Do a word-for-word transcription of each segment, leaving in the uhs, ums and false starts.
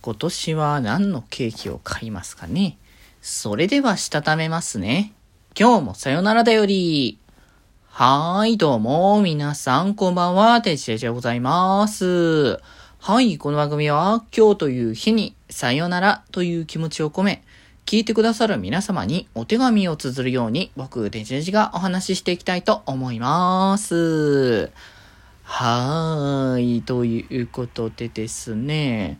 今年は何のケーキを買いますかね。それではしたためますね。今日もさよならだより。はーい、どうも皆さんこんばんは、てちでちでございます。はい、この番組は今日という日にさよならという気持ちを込め、聞いてくださる皆様にお手紙を綴るように僕てちでちがお話ししていきたいと思います。はーい、ということでですね、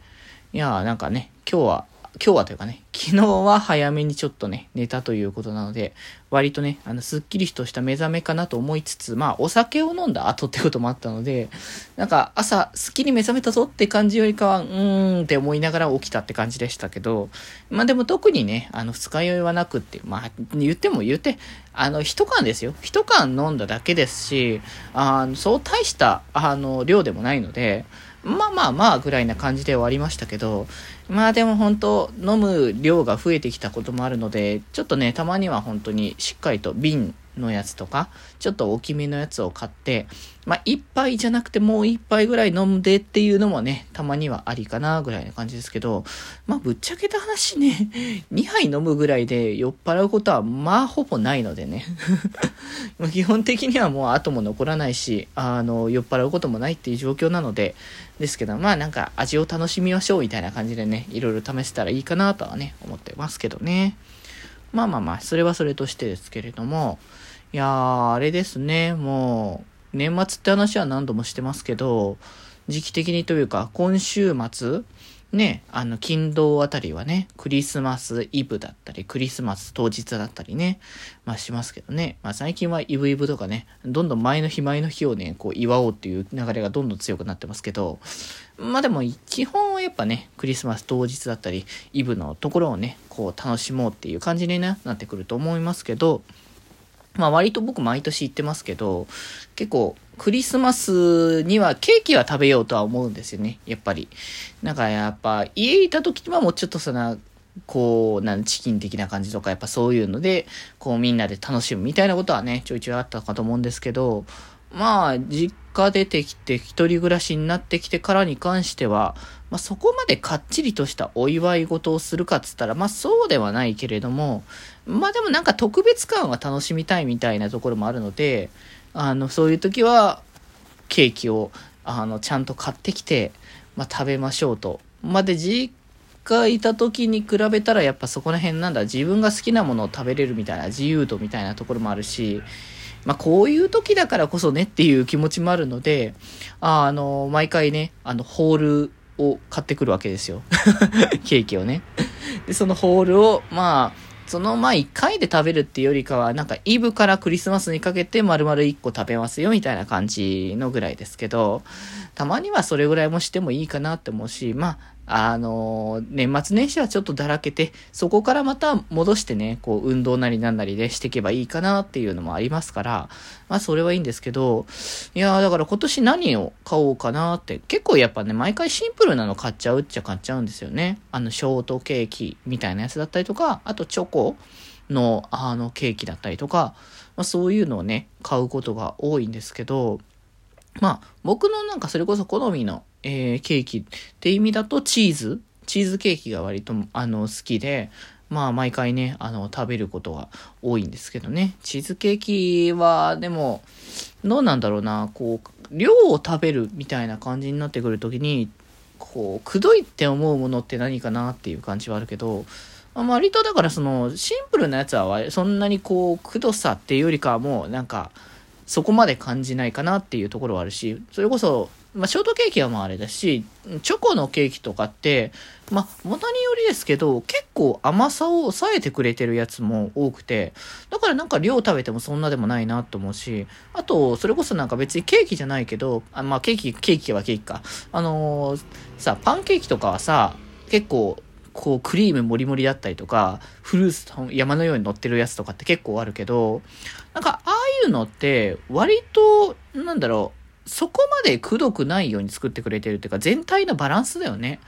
いやーなんかね、今日は今日はというかね、昨日は早めにちょっとね、寝たということなので、割とね、あの、すっきりとした目覚めかなと思いつつ、まあ、お酒を飲んだ後ってこともあったので、なんか、朝、すっきり目覚めたぞって感じよりかは、うーんって思いながら起きたって感じでしたけど、まあでも特にね、あの、二日酔いはなくって、まあ、言っても言って、あの、一缶ですよ。一缶飲んだだけですし、あの、そう大した、あの、量でもないので、まあまあまあぐらいな感じではありましたけど、まあでも本当飲む量が増えてきたこともあるので、ちょっとねたまには本当にしっかりと瓶のやつとかちょっと大きめのやつを買って、まあ一杯じゃなくてもう一杯ぐらい飲んでっていうのもね、たまにはありかなぐらいな感じですけど、まあぶっちゃけた話ね、にはい飲むぐらいで酔っ払うことはまあほぼないのでね基本的にはもう後も残らないし、あの酔っ払うこともないっていう状況なのでですけど、まあなんか味を楽しみましょうみたいな感じでね、いろいろ試せたらいいかなとはね思ってますけどね。まあまあまあ、それはそれとしてですけれども、いやー、あれですね、もう、年末って話は何度もしてますけど、時期的にというか、今週末、ね、あの、金土あたりはね、クリスマスイブだったり、クリスマス当日だったりね、まあしますけどね、まあ最近はイブイブとかね、どんどん前の日前の日をね、こう祝おうっていう流れがどんどん強くなってますけど、まあでも基本はやっぱね、クリスマス当日だったり、イブのところをね、こう楽しもうっていう感じになってくると思いますけど、まあ割と僕毎年言ってますけど、結構クリスマスにはケーキは食べようとは思うんですよね、やっぱり。なんかやっぱ家にいた時にはもうちょっとその、こう、なんチキン的な感じとかやっぱそういうので、こうみんなで楽しむみたいなことはね、ちょいちょいあったかと思うんですけど、まあ実家出てきて一人暮らしになってきてからに関しては、まあそこまでかっちりとしたお祝い事をするかっつったら、まあそうではないけれども、まあでもなんか特別感は楽しみたいみたいなところもあるので、あのそういう時はケーキをあのちゃんと買ってきて、まあ食べましょうと。まあで実家いた時に比べたらやっぱそこら辺なんだ、自分が好きなものを食べれるみたいな自由度みたいなところもあるし、まあこういう時だからこそねっていう気持ちもあるので、あ, あの、毎回ね、あの、ホールを買ってくるわけですよ。ケーキをね。で、そのホールを、まあ、そのまあいっかいで食べるっていうよりかは、なんかイブからクリスマスにかけて丸々いっこ食べますよみたいな感じのぐらいですけど、たまにはそれぐらいもしてもいいかなって思うし、まあ、あの、年末年始はちょっとだらけて、そこからまた戻してね、こう運動なりなんなりでしていけばいいかなっていうのもありますから、まあそれはいいんですけど、いやーだから今年何を買おうかなって、結構やっぱね、毎回シンプルなの買っちゃうっちゃ買っちゃうんですよね。あの、ショートケーキみたいなやつだったりとか、あとチョコのあのケーキだったりとか、まあ、そういうのをね買うことが多いんですけど、まあ僕のなんかそれこそ好みの、えー、ケーキって意味だとチーズチーズケーキが割とあの好きで、まあ毎回ねあの食べることが多いんですけどね。チーズケーキはでもどうなんだろうな、こう量を食べるみたいな感じになってくるときに、こうくどいって思うものって何かなっていう感じはあるけど、割とだからそのシンプルなやつはそんなにこうくどさっていうよりかはもうなんかそこまで感じないかなっていうところはあるし、それこそまあショートケーキはまああれだし、チョコのケーキとかってまあもとによりですけど結構甘さを抑えてくれてるやつも多くて、だからなんか量食べてもそんなでもないなと思うし、あとそれこそなんか別にケーキじゃないけど、あまあケーキケーキはケーキか、あのー、さパンケーキとかはさ結構こうクリームもりもりだったりとか、フルーツ山のように乗ってるやつとかって結構あるけど、なんかああいうのって割となんだろう、そこまでくどくないように作ってくれてるっていうか、全体のバランスだよね。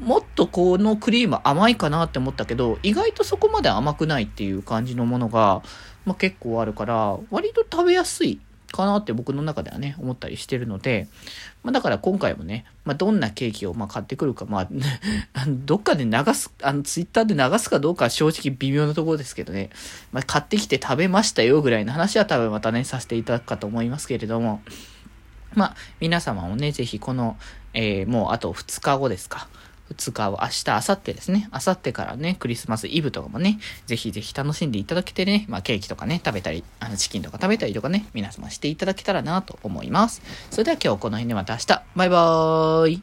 もっとこのクリーム甘いかなって思ったけど、意外とそこまで甘くないっていう感じのものが、まあ、結構あるから割と食べやすいかなって僕の中ではね思ったりしてるので、まあ、だから今回もね、まあ、どんなケーキをまあ買ってくるか、まあ、どっかで流すあのツイッターで流すかどうかは正直微妙なところですけどね、まあ、買ってきて食べましたよぐらいの話は多分またねさせていただくかと思いますけれども、まあ皆様もねぜひこの、えー、もうあとふつかごですか、ふつかは明日、明後日ですね。明後日からね、クリスマスイブとかもね、ぜひぜひ楽しんでいただけてね、まあケーキとかね、食べたり、あのチキンとか食べたりとかね、皆様していただけたらなと思います。それでは今日この辺でまた明日。バイバーイ。